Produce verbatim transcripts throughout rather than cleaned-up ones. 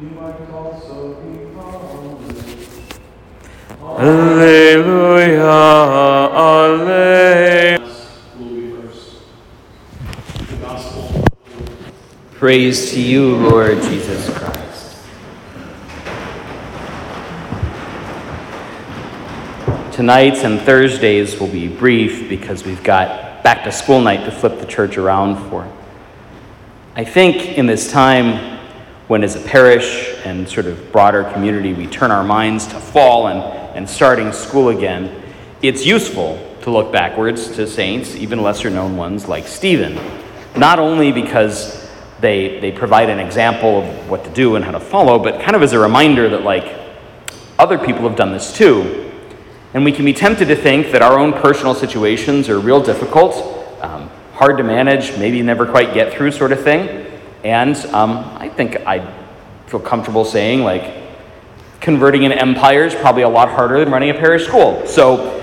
you might also be holy. Alleluia, Alleluia. Will be first. The Gospel. Praise to you, Lord Jesus Christ. Tonights and Thursdays will be brief because we've got back to school night to flip the church around for. I think in this time when as a parish and sort of broader community we turn our minds to fall and, and starting school again, it's useful to look backwards to saints, even lesser known ones like Stephen, not only because they, they provide an example of what to do and how to follow, but kind of as a reminder that like other people have done this too. And we can be tempted to think that our own personal situations are real difficult, um, hard to manage, maybe never quite get through sort of thing. And um, I think I feel comfortable saying, like, converting an empire is probably a lot harder than running a parish school. So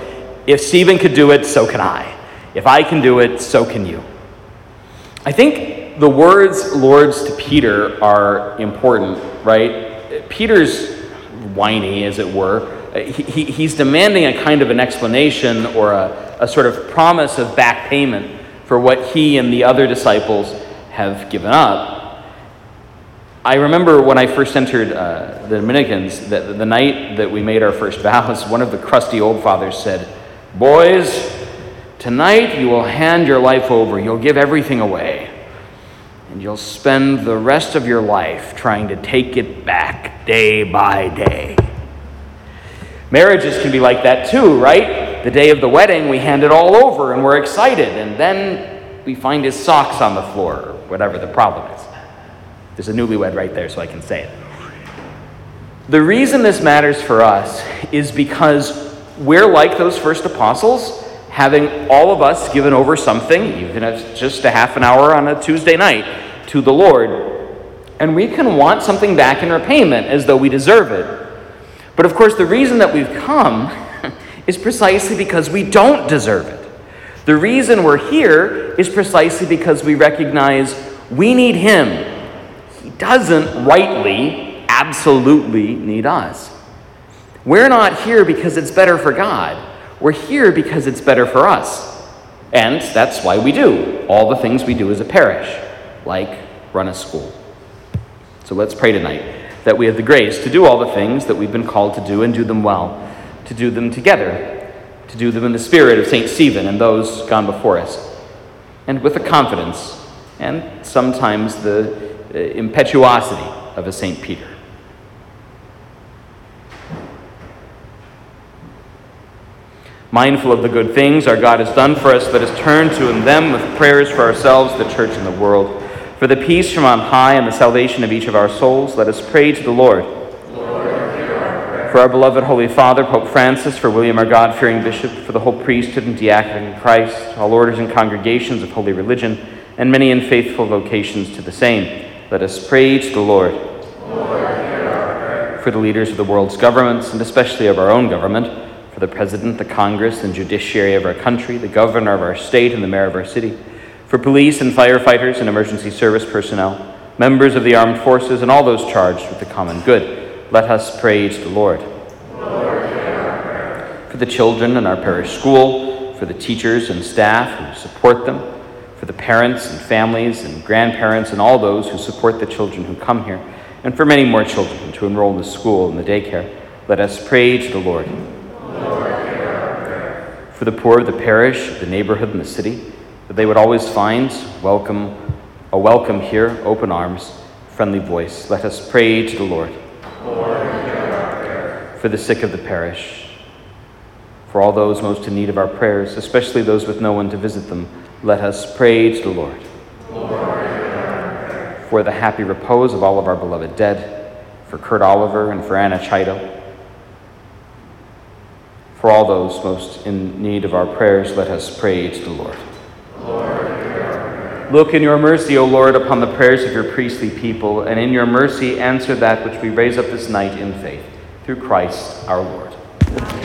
if Stephen could do it, so can I. If I can do it, so can you. I think the words Lord's to Peter are important, right? Peter's whiny, as it were. He, he's demanding a kind of an explanation or a, a sort of promise of back payment for what he and the other disciples have given up. I remember when I first entered uh, the Dominicans, that the night that we made our first vows, one of the crusty old fathers said, "Boys, tonight you will hand your life over. You'll give everything away. And you'll spend the rest of your life trying to take it back day by day." Marriages can be like that too, right? The day of the wedding, we hand it all over and we're excited, and then we find his socks on the floor, or whatever the problem is. There's a newlywed right there, so I can say it. The reason this matters for us is because we're like those first apostles, having all of us given over something, even if it's just a half an hour on a Tuesday night, to the Lord. And we can want something back in repayment as though we deserve it. But of course, the reason that we've come is precisely because we don't deserve it. The reason we're here is precisely because we recognize we need him. He doesn't rightly, absolutely need us. We're not here because it's better for God. We're here because it's better for us. And that's why we do all the things we do as a parish, like run a school. So let's pray tonight that we have the grace to do all the things that we've been called to do and do them well, to do them together, to do them in the spirit of Saint Stephen and those gone before us, and with the confidence and sometimes the uh, impetuosity of a Saint Peter. Mindful of the good things our God has done for us, let us turn to him them with prayers for ourselves, the church, and the world. For the peace from on high and the salvation of each of our souls, let us pray to the Lord. Lord, hear our prayer. For our beloved Holy Father, Pope Francis, for William, our God-fearing Bishop, for the whole priesthood and diaconate in Christ, all orders and congregations of holy religion, and many and faithful vocations to the same, let us pray to the Lord. Lord, hear our prayer. For the leaders of the world's governments, and especially of our own government, for the President, the Congress, and judiciary of our country, the governor of our state, and the mayor of our city, for police and firefighters and emergency service personnel, members of the armed forces, and all those charged with the common good, let us pray to the Lord. Lord, hear our prayer. For the children in our parish school, for the teachers and staff who support them, for the parents and families and grandparents and all those who support the children who come here, and for many more children to enroll in the school and the daycare, let us pray to the Lord. Lord, hear our prayer. For the poor of the parish, the neighborhood, and the city, that they would always find welcome, a welcome here, open arms, friendly voice. Let us pray to the Lord. Lord, hear our prayer. For the sick of the parish, for all those most in need of our prayers, especially those with no one to visit them, let us pray to the Lord. Lord, hear our prayer. For the happy repose of all of our beloved dead, for Kurt Oliver and for Anna Chido, for all those most in need of our prayers, let us pray to the Lord. Look in your mercy, O Lord, upon the prayers of your priestly people, and in your mercy answer that which we raise up this night in faith, through Christ our Lord.